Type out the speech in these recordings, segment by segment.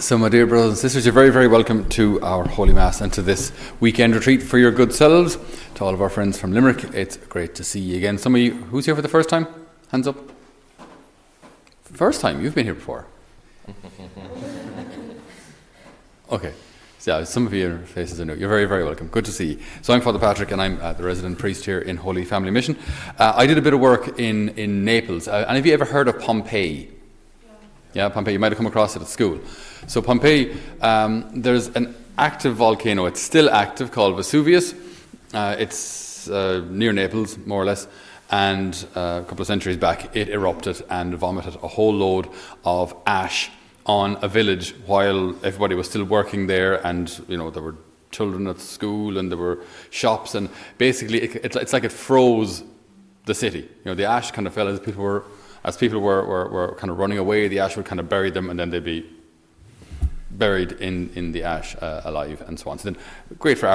So my dear brothers and sisters, you're very, very welcome to our Holy Mass and to this weekend retreat for your good selves. To all of our friends from Limerick, it's great to see you again. Some of you, who's here for the first time? Hands up. First time, you've been here before. Okay, so some of your faces are new. You're very, very welcome. Good to see you. So I'm Father Patrick and I'm the resident priest here in Holy Family Mission. I did a bit of work in Naples. And have you ever heard of Pompeii? Yeah, Pompeii. You might have come across it at school. So Pompeii, there's an active volcano. It's still active, called Vesuvius. It's near Naples, more or less. And a couple of centuries back, it erupted and vomited a whole load of ash on a village while everybody was still working there. And, you know, there were children at school and there were shops. And basically, it's like it froze the city. You know, the ash kind of fell as people were... As people were kind of running away, the ash would kind of bury them, and then they'd be buried in the ash alive, and so on. So then, great for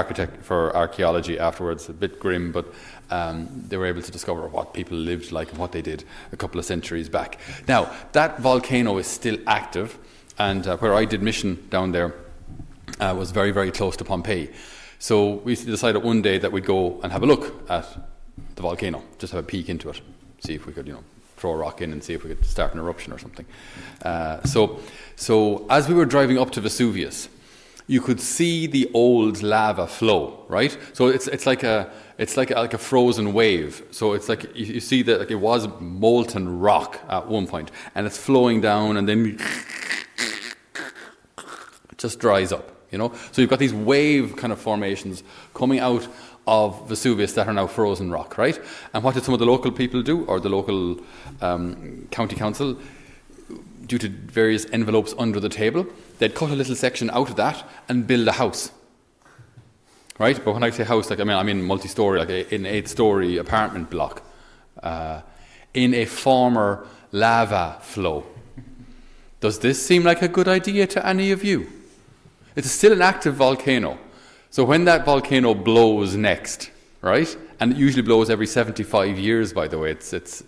archaeology afterwards. A bit grim, but they were able to discover what people lived like and what they did a couple of centuries back. Now, that volcano is still active, and where I did mission down there was very, very close to Pompeii. So we decided one day that we'd go and have a look at the volcano, just have a peek into it, see if we could, you know, throw a rock in and see if we could start an eruption or something. So as we were driving up to Vesuvius, you could see the old lava flow, right? So it's like a frozen wave. So it's like you see that, like, it was molten rock at one point, and it's flowing down, and then it just dries up, you know. So you've got these wave kind of formations coming out of Vesuvius that are now frozen rock, right? And what did some of the local people do, or the local county council, due to various envelopes under the table? They'd cut a little section out of that and build a house, right? But when I say house, like I mean multi-story, like an 8-story apartment block, in a former lava flow. Does this seem like a good idea to any of you? It's still an active volcano. So when that volcano blows next, right, and it usually blows every 75 years, by the way, it's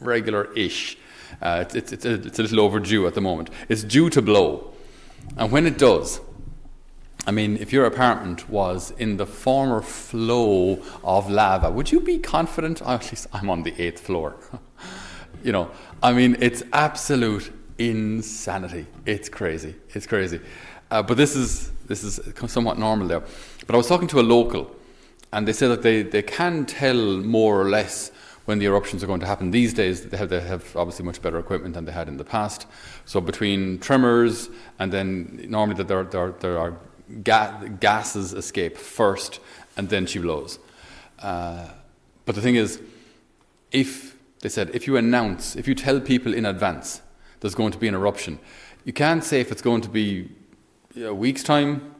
regular-ish. It's a little overdue at the moment. It's due to blow. And when it does, I mean, if your apartment was in the former flow of lava, would you be confident? At least I'm on the 8th floor. You know, I mean, it's absolute insanity. It's crazy. But this is somewhat normal there. But I was talking to a local, and they said that they can tell more or less when the eruptions are going to happen. These days, they have obviously much better equipment than they had in the past. So between tremors, and then normally there are gases escape first, and then she blows. But the thing is, if you tell people in advance there's going to be an eruption, you can't say if it's going to be a week's time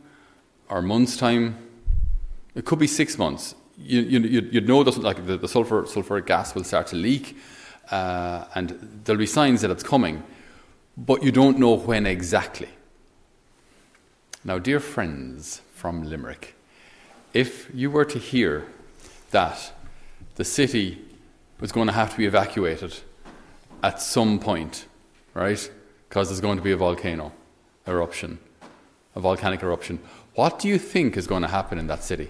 or month's time. It could be 6 months. You'd know that, like, the sulfuric gas will start to leak, and there'll be signs that it's coming, but you don't know when exactly. Now, dear friends from Limerick, if you were to hear that the city was going to have to be evacuated at some point, right, because there's going to be a volcanic eruption, what do you think is going to happen in that city?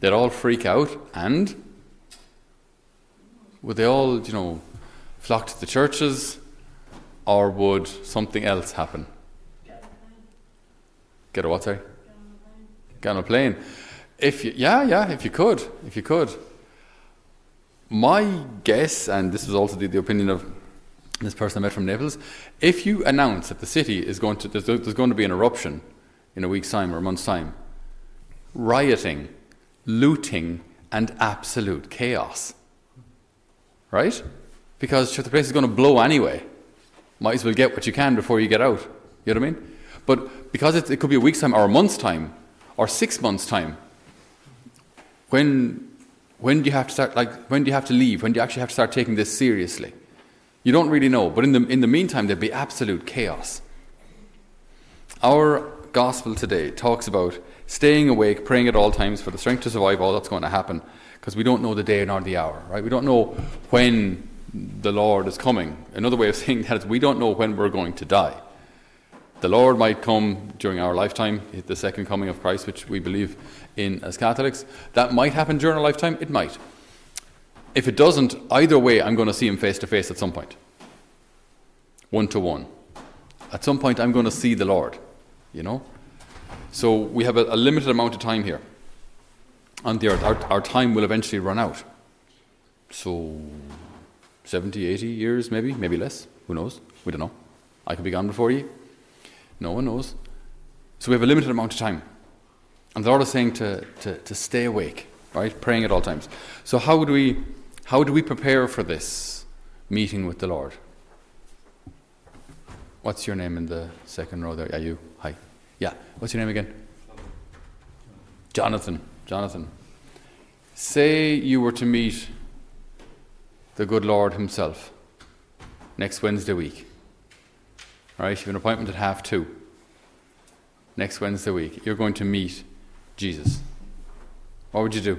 They'd all freak out, and would they all, you know, flock to the churches, or would something else happen? Get a what, sorry? Get on a plane. If you could. My guess, and this was also the opinion of this person I met from Naples, if you announce that the city is going to, there's going to be an eruption in a week's time or a month's time, rioting, looting, and absolute chaos, right? Because sure, the place is going to blow anyway. Might as well get what you can before you get out. You know what I mean? But because it could be a week's time or a month's time or 6 months' time, when do you have to start? Like, when do you have to leave? When do you actually have to start taking this seriously? You don't really know, but in the meantime, there'd be absolute chaos. Our gospel today talks about staying awake, praying at all times for the strength to survive all that's going to happen, because we don't know the day nor the hour, right? We don't know when the Lord is coming. Another way of saying that is we don't know when we're going to die. The Lord might come during our lifetime, the second coming of Christ, which we believe in as Catholics. That might happen during our lifetime. It might. If it doesn't, either way, I'm going to see him face to face at some point. One to one. At some point, I'm going to see the Lord, you know. So we have a limited amount of time here on the earth. Our time will eventually run out. So 70, 80 years maybe less. Who knows? We don't know. I could be gone before you. No one knows. So we have a limited amount of time. And the Lord is saying to stay awake, right? Praying at all times. So how do we prepare for this meeting with the Lord? What's your name in the second row there? Yeah, you. Hi. Yeah. What's your name again? Jonathan. Say you were to meet the good Lord himself next Wednesday week. All right, you have an appointment at 2:30. Next Wednesday week, you're going to meet Jesus. What would you do?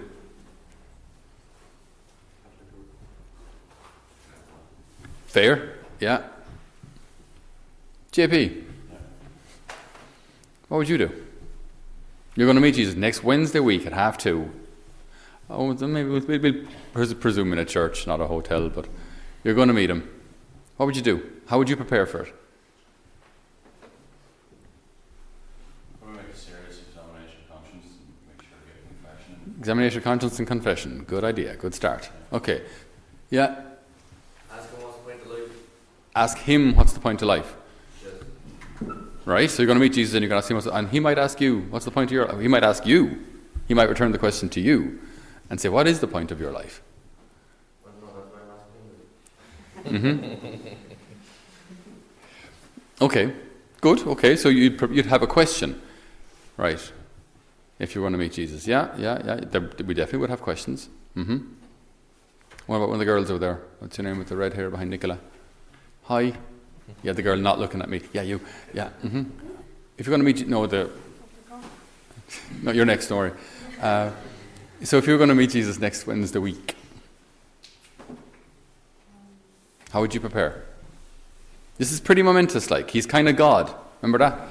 Fair? Yeah. JP, what would you do? You're going to meet Jesus next Wednesday week at 2:30. Oh, then maybe we'll presume in a church, not a hotel, but you're going to meet him. What would you do? How would you prepare for it? Examination of conscience and confession. Good idea. Good start. Okay. Yeah. Ask him what's the point of life. Yes. Right? So you're going to meet Jesus and you're going to ask him, and he might ask you, what's the point of your life? He might ask you. He might return the question to you and say, what is the point of your life? Mm-hmm. Okay. Good. Okay. So you'd have a question. Right. If you want to meet Jesus. Yeah. We definitely would have questions. Mm-hmm. What about one of the girls over there? What's your name with the red hair behind Nicola? Hi. Yeah, the girl not looking at me. Yeah, you. Yeah. Mm-hmm. If you're going to meet... No, you're next, don't worry. So if you're going to meet Jesus next Wednesday week, how would you prepare? This is pretty momentous, like. He's kind of God. Remember that?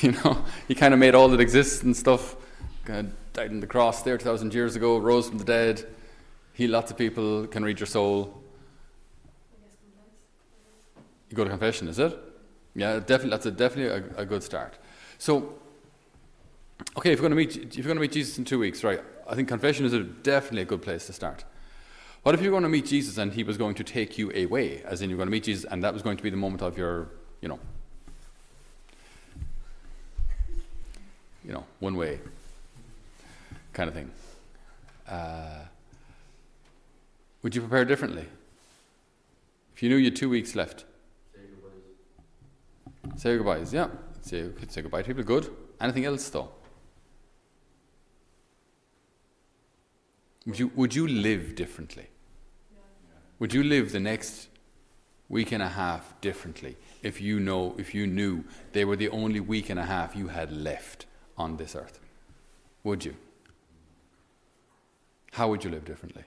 You know, he kind of made all that exists and stuff. God died on the cross there 2,000 years ago, rose from the dead, healed lots of people, can read your soul. You go to confession, is it? Yeah, definitely. That's definitely a good start. So, okay, if you're going to meet Jesus in 2 weeks, right? I think confession is definitely a good place to start. What if you're going to meet Jesus and he was going to take you away, as in you're going to meet Jesus and that was going to be the moment of your, you know, one way. Kind of thing. Would you prepare differently? If you knew you had 2 weeks left. Say your goodbyes, yeah. Say goodbye to people, good. Anything else though? Would you live differently? Yeah. Would you live the next week and a half differently if you knew they were the only week and a half you had left on this earth? Would you? How would you live differently?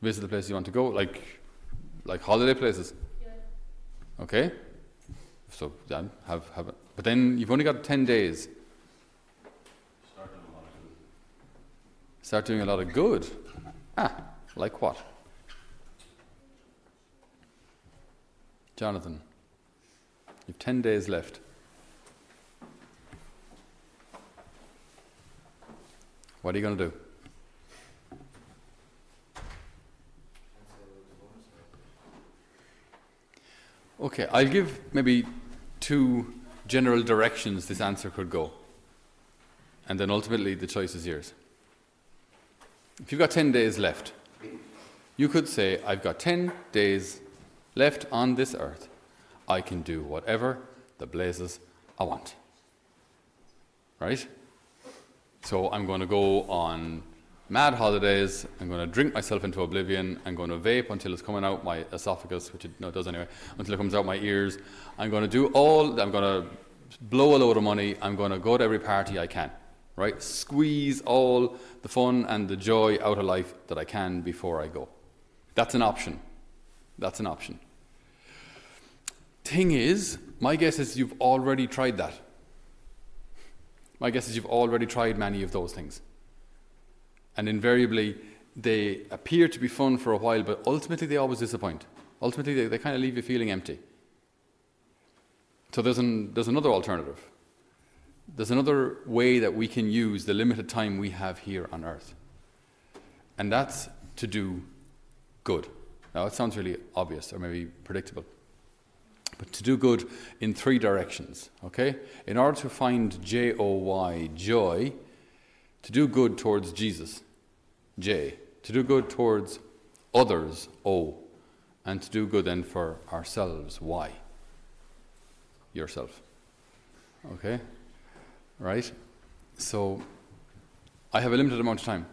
Visit the place you want to go, like holiday places. Yeah. Okay. So then have it. But then you've only got 10 days. Start doing a lot of good. Like what? Jonathan, you've 10 days left. What are you going to do? Okay, I'll give maybe 2 general directions this answer could go. And then ultimately the choice is yours. If you've got 10 days left, you could say, I've got 10 days left on this earth. I can do whatever the blazes I want. Right? So I'm going to go on mad holidays, I'm going to drink myself into oblivion, I'm going to vape until it's coming out my esophagus, which it does anyway, until it comes out my ears. I'm going to blow a load of money, I'm going to go to every party I can, right? Squeeze all the fun and the joy out of life that I can before I go. That's an option. That's an option. Thing is, my guess is you've already tried that. My guess is you've already tried many of those things. And invariably, they appear to be fun for a while, but ultimately they always disappoint. Ultimately, they kind of leave you feeling empty. So there's another alternative. There's another way that we can use the limited time we have here on earth. And that's to do good. Now, it sounds really obvious or maybe predictable. But to do good in three directions, okay? In order to find J-O-Y, joy, to do good towards Jesus, J. To do good towards others, O. And to do good then for ourselves, Y. Yourself. Okay? Right? So, I have a limited amount of time.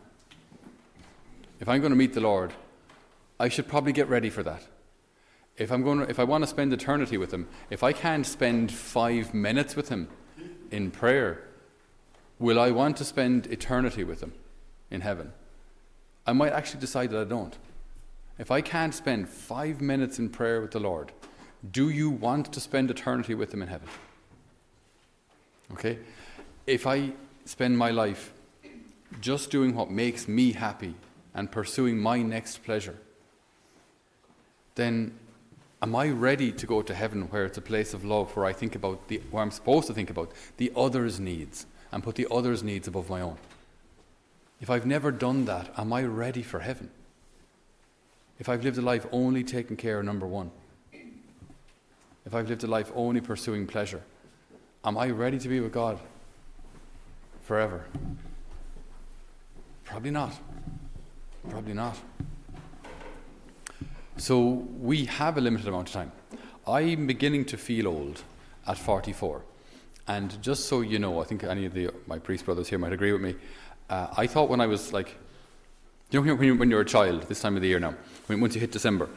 If I'm going to meet the Lord, I should probably get ready for that. If I want to spend eternity with Him, if I can't spend 5 minutes with Him in prayer, will I want to spend eternity with Him in heaven? I might actually decide that I don't. If I can't spend 5 minutes in prayer with the Lord, do you want to spend eternity with Him in heaven? Okay? If I spend my life just doing what makes me happy and pursuing my next pleasure, then am I ready to go to heaven where it's a place of love, where I think about where I'm supposed to think about the other's needs and put the other's needs above my own? If I've never done that, am I ready for heaven? If I've lived a life only taking care of number one, if I've lived a life only pursuing pleasure, am I ready to be with God forever? Probably not. Probably not. So we have a limited amount of time. I'm beginning to feel old at 44. And just so you know, I think any of my priest brothers here might agree with me. I thought when I was like, you know, when you're a child this time of the year now, once you hit December,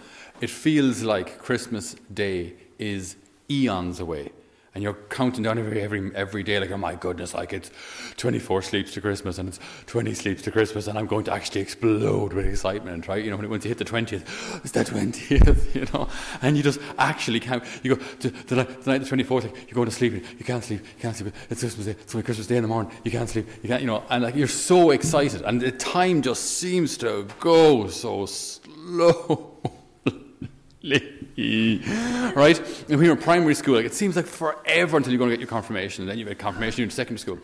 it feels like Christmas Day is eons away. And you're counting down every day like, oh my goodness, like it's 24 sleeps to Christmas and it's 20 sleeps to Christmas and I'm going to actually explode with excitement, right? You know, once you hit the 20th, it's the 20th, you know? And you just actually can't, you go to the night of the 24th, like, you're going to sleep, you can't sleep, it's Christmas Day, it's going to be Christmas Day in the morning, you can't sleep, you know, and like you're so excited and the time just seems to go so slowly. Right? And when you're in primary school, like, it seems like forever until you're going to get your confirmation, and then you get confirmation, you're in secondary school.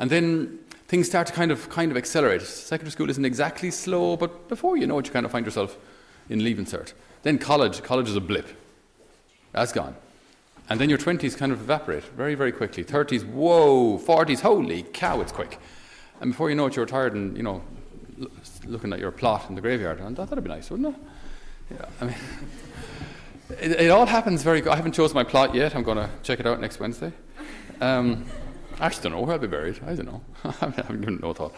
And then things start to kind of accelerate. Secondary school isn't exactly slow, but before you know it, you kind of find yourself in Leaving Cert. Then college is a blip. That's gone. And then your 20s kind of evaporate very, very quickly. 30s, whoa, 40s, holy cow, it's quick. And before you know it, you're retired and, you know, looking at your plot in the graveyard. And that'd be nice, wouldn't it? Yeah, I mean... It all happens very quick. I haven't chosen my plot yet. I'm going to check it out next Wednesday. I actually don't know where I'll be buried. I don't know. I haven't given it no thought.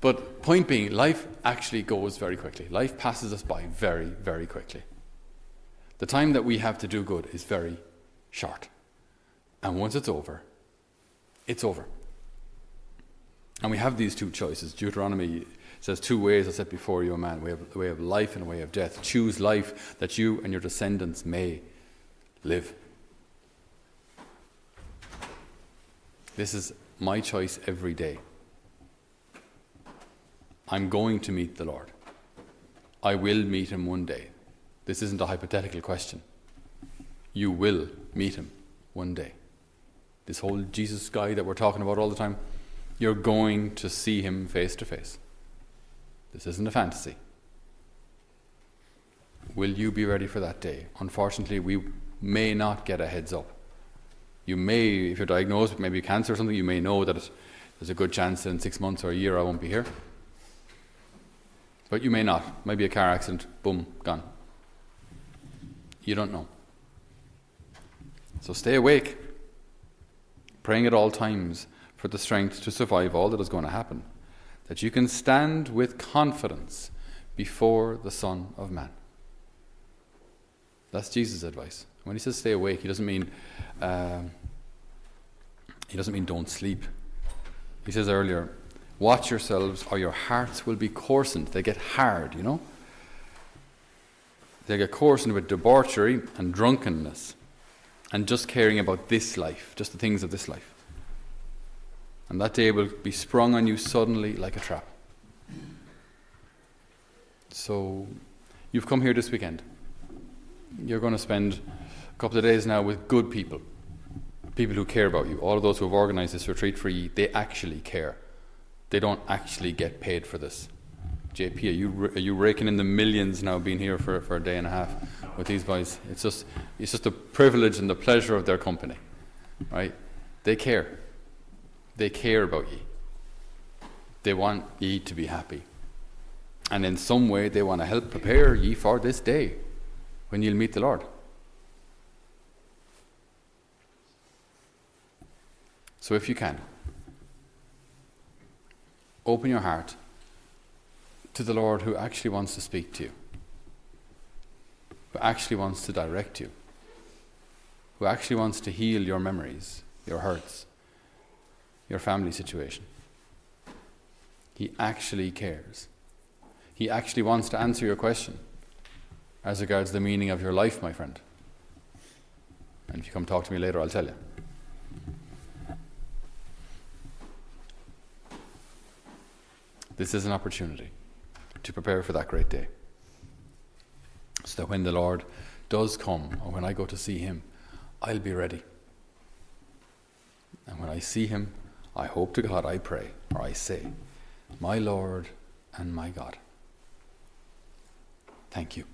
But point being, life actually goes very quickly. Life passes us by very, very quickly. The time that we have to do good is very short. And once it's over, it's over. And we have these two choices. Deuteronomy says, two ways I set before you, O man, a way of life and a way of death. Choose life that you and your descendants may live. This is my choice every day. I'm going to meet the Lord. I will meet Him one day. This isn't a hypothetical question. You will meet Him one day. This whole Jesus guy that we're talking about all the time, you're going to see Him face to face. This isn't a fantasy. Will you be ready for that day? Unfortunately, we may not get a heads up. You may, if you're diagnosed with maybe cancer or something, you may know that there's a good chance that in 6 months or a year I won't be here. But you may not. Maybe a car accident, boom, gone. You don't know. So stay awake, praying at all times for the strength to survive all that is going to happen, that you can stand with confidence before the Son of Man. That's Jesus' advice. When he says stay awake, he doesn't mean don't sleep. He says earlier, watch yourselves or your hearts will be coarsened. They get hard, you know. They get coarsened with debauchery and drunkenness and just caring about this life, just the things of this life. And that day will be sprung on you suddenly like a trap. So you've come here this weekend. You're going to spend a couple of days now with good people, people who care about you. All of those who have organized this retreat for you, they actually care. They don't actually get paid for this. JP, are you raking in the millions now being here for a day and a half with these boys? It's just the privilege and the pleasure of their company, right? They care. They care about ye. They want ye to be happy. And in some way they want to help prepare ye for this day when you'll meet the Lord. So if you can, open your heart to the Lord who actually wants to speak to you, who actually wants to direct you, who actually wants to heal your memories, your hurts, your family situation. He actually cares. He actually wants to answer your question as regards the meaning of your life, my friend. And if you come talk to me later, I'll tell you. This is an opportunity to prepare for that great day, so that when the Lord does come, or when I go to see him, I'll be ready. And when I see him, I hope to God, I pray, or I say, my Lord and my God. Thank you.